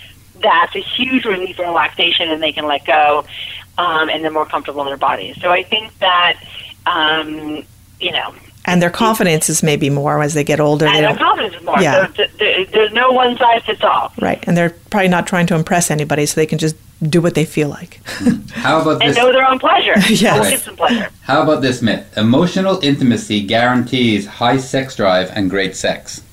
that's a huge relief and relaxation, and they can let go, um, and they're more comfortable in their body. So I think that... Um, you know, and their confidence is maybe more as they get older. And they their don't, confidence is more. Yeah. There, there, there's no one size fits all. Right, and they're probably not trying to impress anybody, so they can just do what they feel like. How about this? And know their own pleasure. Yeah, right. Some pleasure. How about this myth? Emotional intimacy guarantees high sex drive and great sex.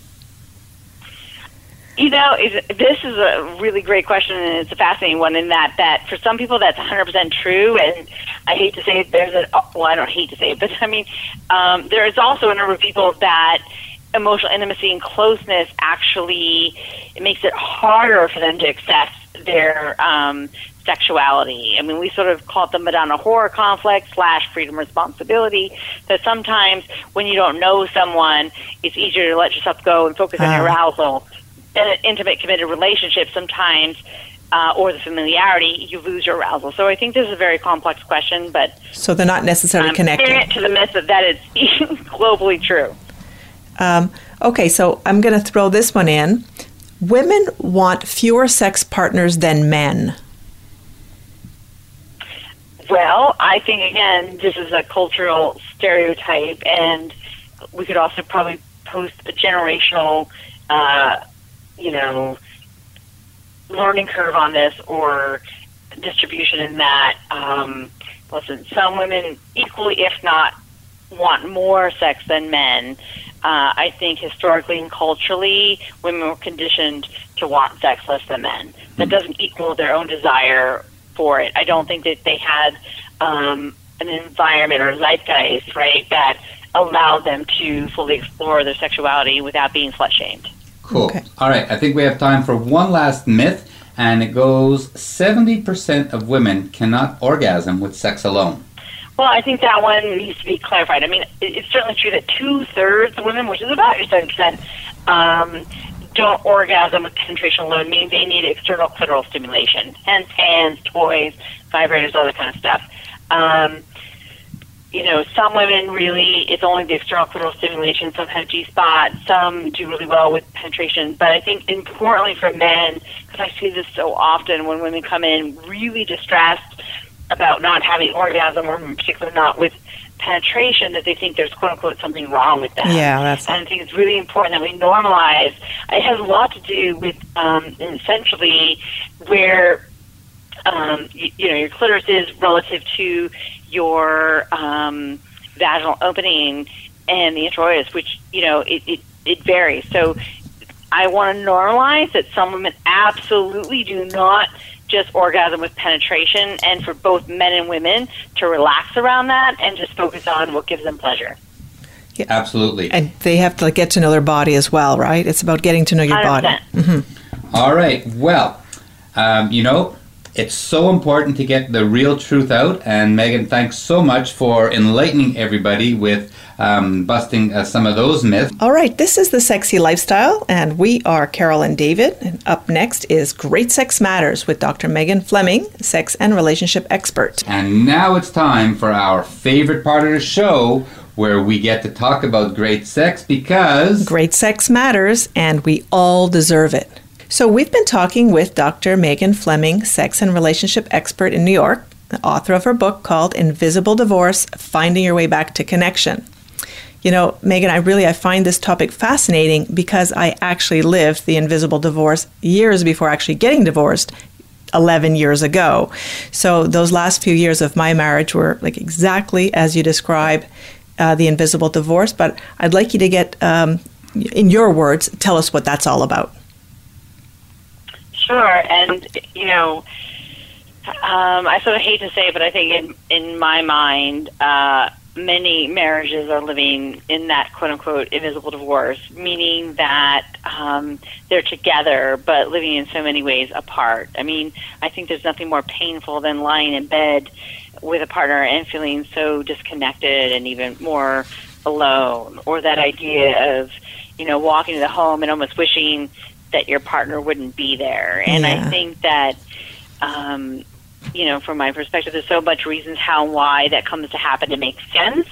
You know, it, this is a really great question, and it's a fascinating one in that, that for some people that's one hundred percent true, and I hate to say it, there's a, well, I don't hate to say it, but I mean, um, there is also a number of people that emotional intimacy and closeness actually, it makes it harder for them to access their um, sexuality. I mean, we sort of call it the Madonna horror conflict slash freedom responsibility, that sometimes when you don't know someone, it's easier to let yourself go and focus uh. on your arousal. In an intimate, committed relationship, sometimes, uh, or the familiarity, you lose your arousal. So I think this is a very complex question, but so they're not necessarily um, connected. Comparing it to the myth that that is globally true. Um, okay, so I'm going to throw this one in. Women want fewer sex partners than men. Well, I think again, this is a cultural stereotype, and we could also probably post a generational. Uh, you know, learning curve on this or distribution in that, um, listen, some women equally, if not, want more sex than men. Uh, I think historically and culturally, women were conditioned to want sex less than men. That doesn't equal their own desire for it. I don't think that they had um, an environment or zeitgeist, right, that allowed them to fully explore their sexuality without being slut-shamed. Cool. Okay. All right. I think we have time for one last myth, and it goes seventy percent of women cannot orgasm with sex alone. Well, I think that one needs to be clarified. I mean, it's certainly true that two-thirds of women, which is about your seventy percent, um, don't orgasm with penetration alone, meaning they need external clitoral stimulation, hence hands, toys, vibrators, all that kind of stuff. Um, you know, some women really, it's only the external clitoral stimulation, some have G-spot, some do really well with penetration. But I think importantly for men, because I see this so often when women come in really distressed about not having orgasm, or in particular not with penetration, that they think there's quote-unquote something wrong with them. Yeah, that's... And I think it's really important that we normalize. It has a lot to do with um, essentially where, um, you, you know, your clitoris is relative to your um, vaginal opening and the introitus, which, you know, it, it, it varies. So I want to normalize that some women absolutely do not just orgasm with penetration, and for both men and women to relax around that and just focus on what gives them pleasure. Yeah, absolutely. And they have to get to know their body as well, right? It's about getting to know your one hundred percent body. Mm-hmm. All right. Well, um, you know, it's so important to get the real truth out. And Megan, thanks so much for enlightening everybody with um, busting uh, some of those myths. All right, this is The Sexy Lifestyle, and we are Carol and David. And up next is Great Sex Matters with Doctor Megan Fleming, sex and relationship expert. And now it's time for our favorite part of the show, where we get to talk about great sex, because... great sex matters, and we all deserve it. So we've been talking with Doctor Megan Fleming, sex and relationship expert in New York, the author of her book called Invisible Divorce: Finding Your Way Back to Connection. You know, Megan, I really, I find this topic fascinating because I actually lived the invisible divorce years before actually getting divorced, eleven years ago. So those last few years of my marriage were like exactly as you describe uh, the invisible divorce, but I'd like you to get, um, in your words, tell us what that's all about. Sure, and, you know, um, I sort of hate to say it, but I think in, in my mind, uh, many marriages are living in that quote-unquote invisible divorce, meaning that um, they're together but living in so many ways apart. I mean, I think there's nothing more painful than lying in bed with a partner and feeling so disconnected and even more alone, or that idea of, you know, walking to the home and almost wishing that your partner wouldn't be there. And yeah. I think that, um, you know, from my perspective, there's so much reasons how and why that comes to happen to make sense.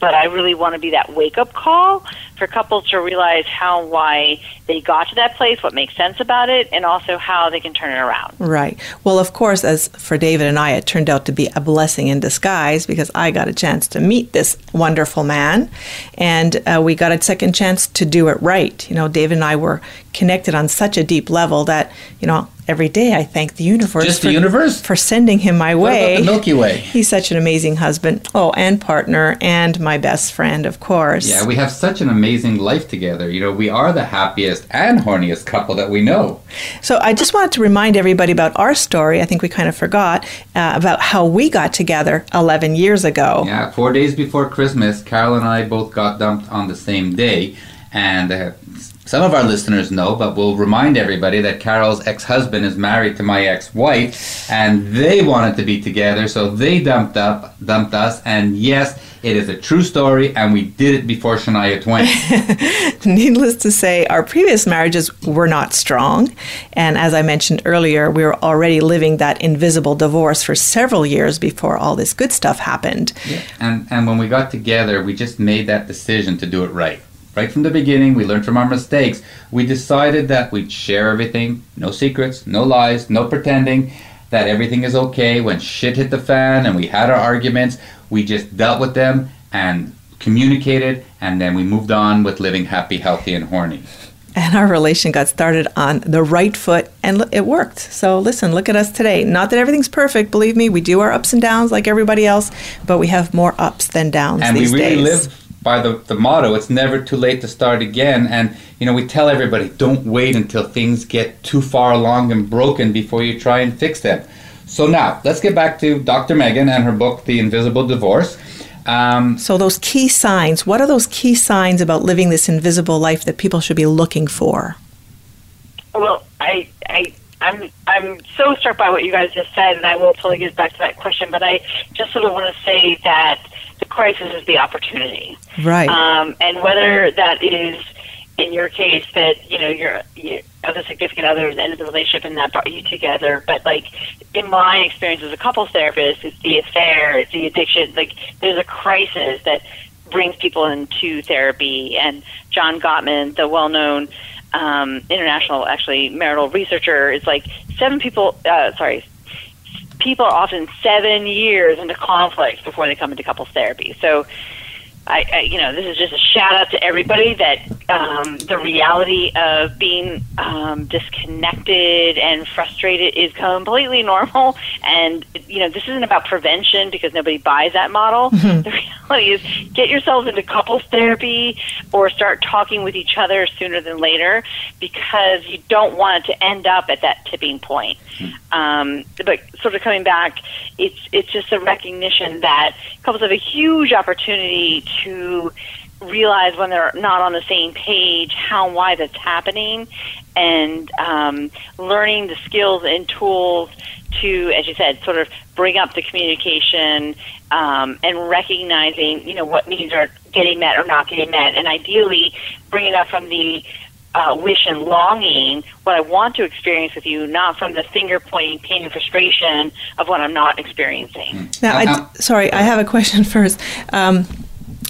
But I really want to be that wake-up call for couples to realize how and why they got to that place, what makes sense about it, and also how they can turn it around. Right. Well, of course, as for David and I, it turned out to be a blessing in disguise because I got a chance to meet this wonderful man, and uh, we got a second chance to do it right. You know, David and I were connected on such a deep level that, you know, every day I thank the universe, Just the for, universe? for sending him my what way. About the Milky Way? He's such an amazing husband, oh, and partner, and my best friend, of course. Yeah, we have such an amazing life together. You know, we are the happiest and horniest couple that we know. So I just wanted to remind everybody about our story. I think we kind of forgot uh, about how we got together eleven years ago. Yeah, four days before Christmas, Carol and I both got dumped on the same day, and... Uh, some of our listeners know, but we'll remind everybody that Carol's ex-husband is married to my ex-wife, and they wanted to be together, so they dumped up, dumped us, and yes, it is a true story, and we did it before Shania Twain. Needless to say, our previous marriages were not strong, and as I mentioned earlier, we were already living that invisible divorce for several years before all this good stuff happened. Yeah. And, and when we got together, we just made that decision to do it right. Right from the beginning, we learned from our mistakes. We decided that we'd share everything, no secrets, no lies, no pretending, that everything is okay. When shit hit the fan and we had our arguments, we just dealt with them and communicated, and then we moved on with living happy, healthy, and horny. And our relation got started on the right foot, and it worked. So listen, look at us today. Not that everything's perfect, believe me. We do our ups and downs like everybody else, but we have more ups than downs and these days. And we really live by the, the motto, it's never too late to start again. And, you know, we tell everybody, don't wait until things get too far along and broken before you try and fix them. So now, let's get back to Doctor Megan and her book, The Invisible Divorce. Um, so those key signs, what are those key signs about living this invisible life that people should be looking for? Well, I... I I'm I'm so struck by what you guys just said, and I will totally get back to that question, but I just sort of want to say that the crisis is the opportunity. Right. Um, and whether that is, in your case that, you know, you're, you have a significant other at the end of the relationship and that brought you together. But, like, in my experience as a couples therapist, it's the affair, it's the addiction. Like, there's a crisis that brings people into therapy. And John Gottman, the well-known um, international, actually, marital researcher, is like seven people, uh, sorry, people are often seven years into conflict before they come into couples therapy. So, I, I, you know, this is just a shout out to everybody that um, the reality of being um, disconnected and frustrated is completely normal. And, you know, this isn't about prevention because nobody buys that model. Mm-hmm. The reality is get yourselves into couples therapy or start talking with each other sooner than later because you don't want it to end up at that tipping point. Mm-hmm. Um, but sort of coming back, it's, it's just a recognition that couples have a huge opportunity to to realize when they're not on the same page how and why that's happening, and um, learning the skills and tools to, as you said, sort of bring up the communication um, and recognizing, you know, what needs are getting met or not getting met, and ideally bring it up from the uh, wish and longing, what I want to experience with you, not from the finger-pointing, pain and frustration of what I'm not experiencing. Now, I, sorry, I have a question first. Um,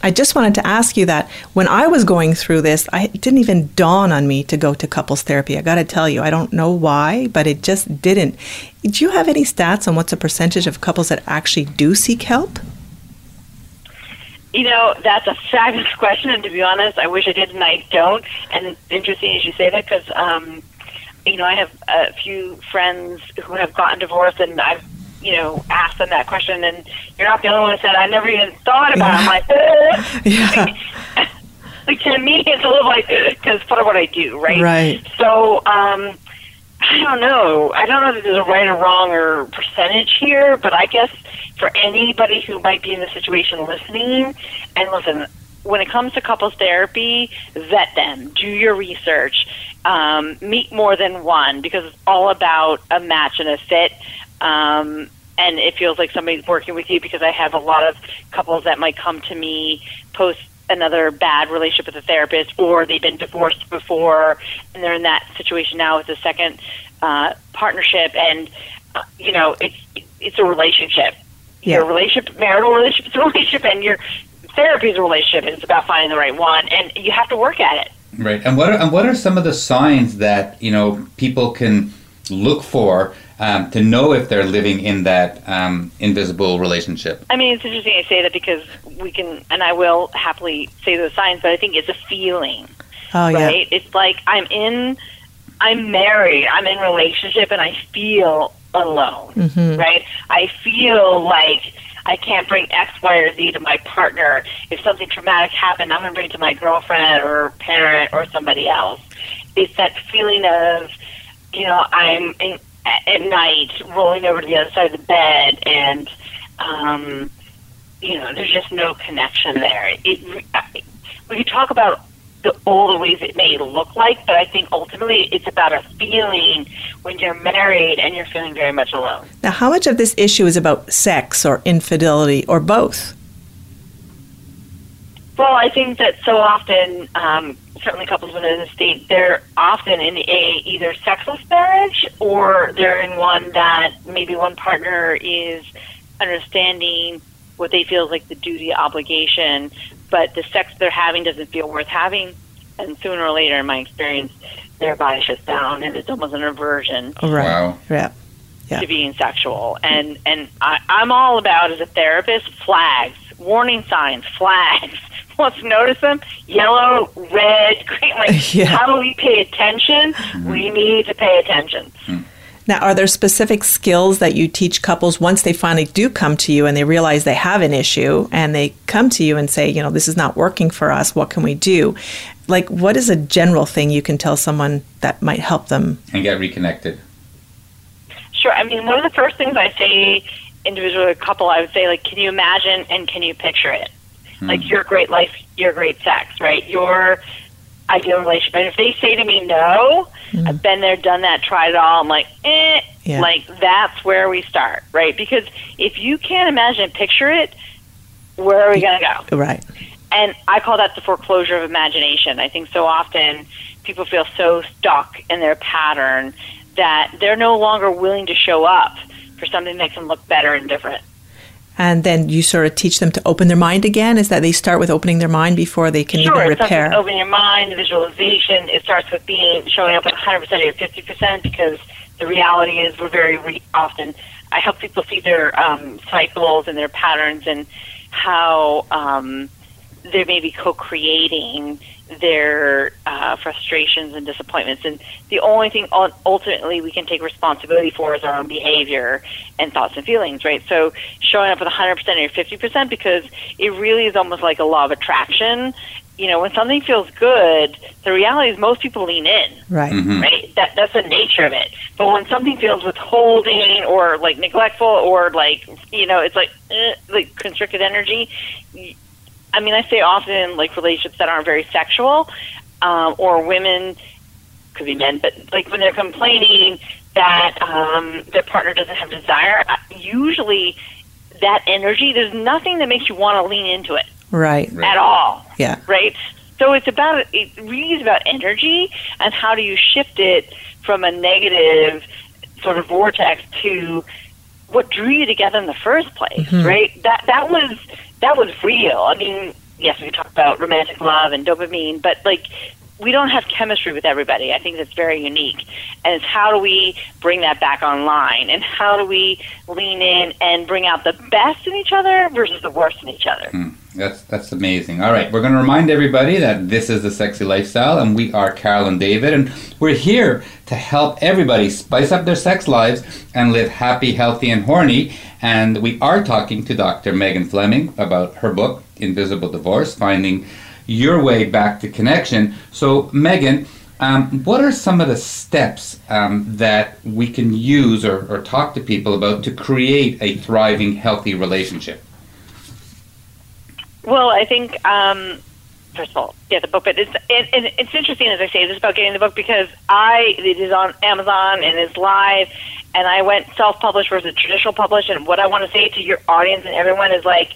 I just wanted to ask you that when I was going through this, I, it didn't even dawn on me to go to couples therapy. I got to tell you, I don't know why, but it just didn't. Do you have any stats on what's a percentage of couples that actually do seek help? You know, that's a fabulous question, and to be honest, I wish I did and I don't. And it's interesting as you say that because, um, you know, I have a few friends who have gotten divorced, and I've you know, ask them that question, and you're not the only one that said, I never even thought about yeah. it. I'm like, yeah. like, to me, it's a little like, because part of what I do, right? Right. So, um, I don't know. I don't know if there's a right or wrong or percentage here, but I guess for anybody who might be in the situation listening, and listen, when it comes to couples therapy, vet them, do your research, um, meet more than one, because it's all about a match and a fit. Um, and it feels like somebody's working with you because I have a lot of couples that might come to me post another bad relationship with a therapist, or they've been divorced before and they're in that situation now with a second uh, partnership. And, uh, you know, it's it's a relationship. Yeah. Your relationship, marital relationship is a relationship, and your therapy is a relationship. And it's about finding the right one, and you have to work at it. Right. And what are, and what are some of the signs that, you know, people can look for Um, to know if they're living in that um, invisible relationship? I mean, it's interesting I say that because we can, and I will happily say those signs, but I think it's a feeling, oh, right? Yeah. It's like I'm in, I'm married, I'm in a relationship, and I feel alone, mm-hmm. right? I feel like I can't bring X, Y, or Z to my partner. If something traumatic happened, I'm going to bring it to my girlfriend or parent or somebody else. It's that feeling of, you know, I'm in, at night, rolling over to the other side of the bed, and, um, you know, there's just no connection there. It, we could talk about the, all the ways it may look like, but I think ultimately it's about a feeling when you're married and you're feeling very much alone. Now, how much of this issue is about sex or infidelity or both? Well, I think that so often, um, certainly couples within the state, they're often in a either sexless marriage, or they're in one that maybe one partner is understanding what they feel is like the duty obligation, but the sex they're having doesn't feel worth having. And sooner or later, in my experience, their body shuts down, and it's almost an aversion. Right. Wow. Yeah. Yeah. To being sexual. And, and I, I'm all about, as a therapist, flags, warning signs, flags. Let's notice them. Yellow, red, green. Like, yeah. How do we pay attention? Mm-hmm. We need to pay attention. Mm-hmm. Now, are there specific skills that you teach couples once they finally do come to you and they realize they have an issue and they come to you and say, you know, this is not working for us. What can we do? Like, what is a general thing you can tell someone that might help them? And get reconnected. Sure. I mean, one of the first things I say individually a couple, I would say, like, can you imagine and can you picture it? Like, your great life, your great sex, right? Your ideal relationship. And if they say to me, no, mm. I've been there, done that, tried it all, I'm like, eh. Yeah. Like, that's where we start, right? Because if you can't imagine and picture it, where are we going to go? Right. And I call that the foreclosure of imagination. I think so often people feel so stuck in their pattern that they're no longer willing to show up for something that can look better and different. And then you sort of teach them to open their mind again? Is that they start with opening their mind before they can sure, even repair? Sure, open your mind, visualization. It starts with being showing up at one hundred percent or fifty percent, because the reality is we're very re- often. I help people see their um, cycles and their patterns and how um, they may be co-creating their uh, frustrations and disappointments. And the only thing ultimately we can take responsibility for is our own behavior and thoughts and feelings, right? So showing up with one hundred percent or fifty percent, because it really is almost like a law of attraction. You know, when something feels good, the reality is most people lean in, right? Mm-hmm. Right? That, that's the nature of it. But when something feels withholding or, like, neglectful or, like, you know, it's like, eh, like constricted energy, I mean, I say often, like, relationships that aren't very sexual, um, or women, could be men, but, like, when they're complaining that um, their partner doesn't have desire, usually that energy, there's nothing that makes you want to lean into it. Right. At right. all. Yeah. Right? So it's about, it really is about energy and how do you shift it from a negative sort of vortex to what drew you together in the first place, mm-hmm. right? That, that was... That was real. I mean, yes, we talk about romantic love and dopamine, but, like, we don't have chemistry with everybody. I think that's very unique. And it's how do we bring that back online? And how do we lean in and bring out the best in each other versus the worst in each other? Mm, that's that's amazing. All right. We're going to remind everybody that this is The Sexy Lifestyle, and we are Carol and David, and we're here to help everybody spice up their sex lives and live happy, healthy, and horny. And we are talking to Doctor Megan Fleming about her book, Invisible Divorce: Finding Your Way Back to Connection. So, Megan, um, what are some of the steps um, that we can use or, or talk to people about to create a thriving, healthy relationship? Well, I think, um, first of all, yeah, the book, but it's, it, it, it's interesting, as I say, this is about getting the book, because I it is on Amazon and it's live. And I went self-published versus traditional published. And what I want to say to your audience and everyone is, like,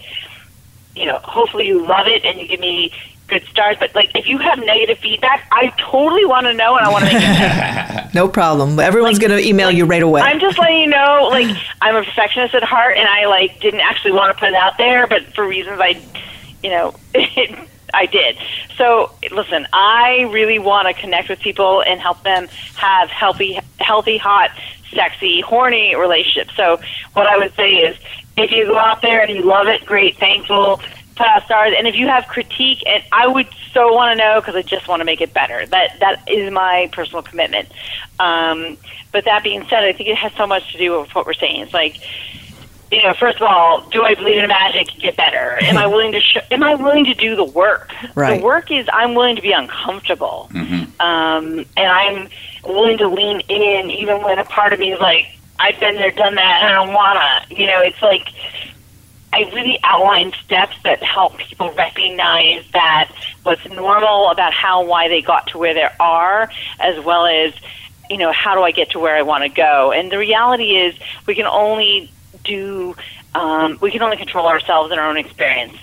you know, hopefully you love it and you give me good stars. But, like, if you have negative feedback, I totally want to know, and I want to make it. No problem. Everyone's, like, going to email, like, you right away. I'm just letting you know, like, I'm a perfectionist at heart, and I, like, didn't actually want to put it out there, but for reasons I, you know, I did. So, listen, I really want to connect with people and help them have healthy, healthy, hot, sexy, horny relationships. So what I would say is, if you go out there and you love it, great, thankful, put out stars. And if you have critique, and I would so want to know, because I just want to make it better. That that is my personal commitment. Um, but that being said, I think it has so much to do with what we're saying. It's like, you know, first of all, do I believe in magic? Get better. Am I willing to? Sh- am I willing to do the work? Right. The work is I'm willing to be uncomfortable, mm-hmm. um, and I'm willing to lean in, even when a part of me is like, I've been there, done that, and I don't wanna. You know, it's like I really outline steps that help people recognize that what's normal about how and why they got to where they are, as well as, you know, how do I get to where I want to go? And the reality is, we can only do um, we can only control ourselves and our own experience.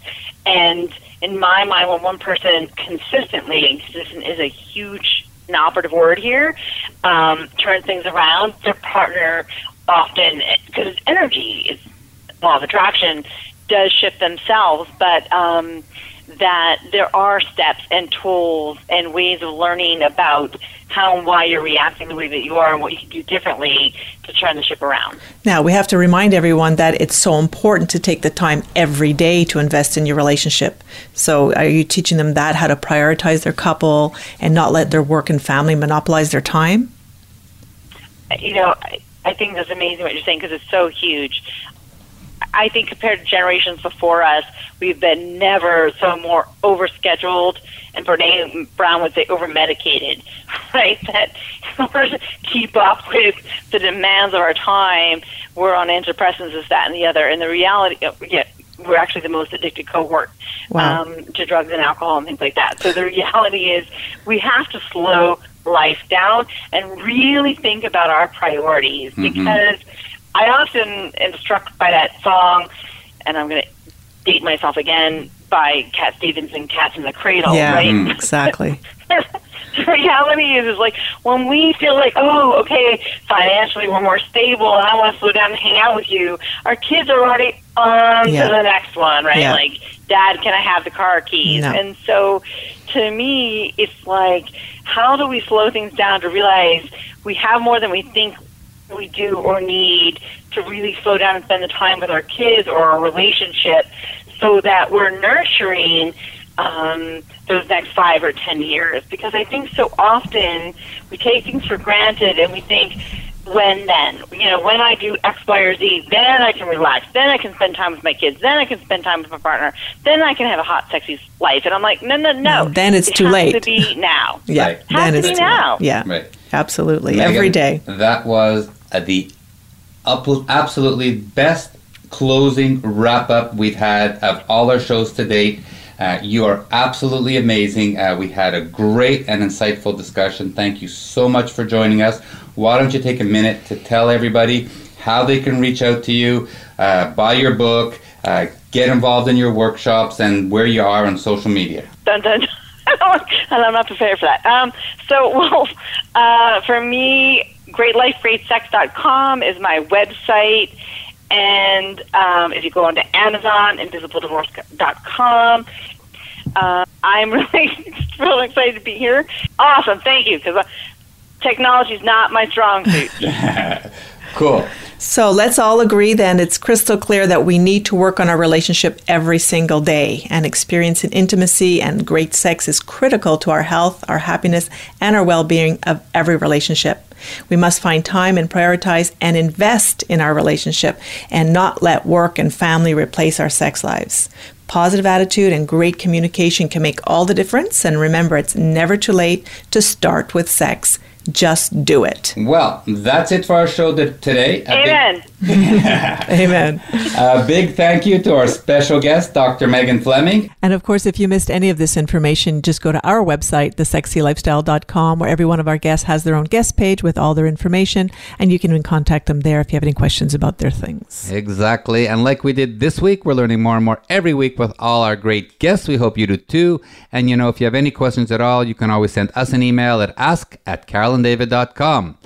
And in my mind, when one person consistently, and consistent is a huge, an operative word here, um, turns things around, their partner often, because it's energy, it's law of attraction, does shift themselves, but um, that there are steps and tools and ways of learning about how and why you're reacting the way that you are and what you can do differently to turn the ship around. Now, we have to remind everyone that it's so important to take the time every day to invest in your relationship. So are you teaching them that, how to prioritize their couple and not let their work and family monopolize their time? You know, I, I think that's amazing what you're saying, because it's so huge. I think compared to generations before us, we've been never so more overscheduled, and Brené Brown would say overmedicated, right? That in order to keep up with the demands of our time, we're on antidepressants, this, that, and the other. And the reality, yeah, we're actually the most addicted cohort wow. um, to drugs and alcohol and things like that. So the reality is we have to slow life down and really think about our priorities, mm-hmm. because I often am struck by that song, and I'm going to date myself again, by Cat Stevens and Cats in the Cradle, yeah, right? Mm, exactly. The reality is, is like when we feel like, oh, okay, financially we're more stable and I want to slow down and hang out with you, our kids are already on yeah. to the next one, right? Yeah. Like, Dad, can I have the car keys? No. And so to me, it's like, how do we slow things down to realize we have more than we think we do or need to really slow down and spend the time with our kids or our relationship so that we're nurturing um, those next five or ten years? Because I think so often we take things for granted and we think, when then? You know, when I do X, Y, or Z, then I can relax, then I can spend time with my kids, then I can spend time with my partner, then I can have a hot, sexy life. And I'm like, no, no, no. no then it's it too late. It has to be now. yeah. Right. It has then to be now. Late. Yeah. Right. Absolutely. Megan, every day. That was the absolutely best closing wrap-up we've had of all our shows today. Uh, you are absolutely amazing. Uh, we had a great and insightful discussion. Thank you so much for joining us. Why don't you take a minute to tell everybody how they can reach out to you, uh, buy your book, uh, get involved in your workshops, and where you are on social media. Dun, dun, dun. And I'm not prepared for that. Um, so, well, uh, for me, great life great sex dot com is my website. And um, if you go onto Amazon, invisible divorce dot com, uh, I'm really, really excited to be here. Awesome. Thank you, because technology is not my strong suit. Cool. So let's all agree then it's crystal clear that we need to work on our relationship every single day. And experiencing intimacy and great sex is critical to our health, our happiness, and our well-being of every relationship. We must find time and prioritize and invest in our relationship and not let work and family replace our sex lives. Positive attitude and great communication can make all the difference. And remember, it's never too late to start with sex. Just do it. Well, that's it for our show today. A Amen. Big, Amen. A big thank you to our special guest, Doctor Megan Fleming. And of course, if you missed any of this information, just go to our website, the sexy lifestyle dot com, where every one of our guests has their own guest page with all their information. And you can even contact them there if you have any questions about their things. Exactly. And like we did this week, we're learning more and more every week with all our great guests. We hope you do too. And, you know, if you have any questions at all, you can always send us an email at ask at carol and david dot com.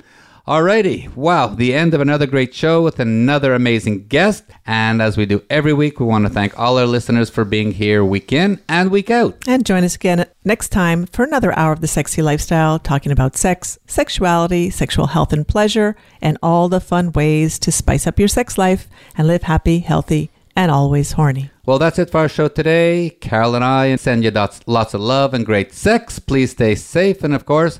Alrighty, wow, the end of another great show with another amazing guest. And as we do every week, we want to thank all our listeners for being here week in and week out. And join us again next time for another hour of The Sexy Lifestyle, talking about sex, sexuality, sexual health and pleasure, and all the fun ways to spice up your sex life and live happy, healthy, and always horny. Well, that's it for our show today. Carol and I send you lots of love and great sex. Please stay safe and, of course,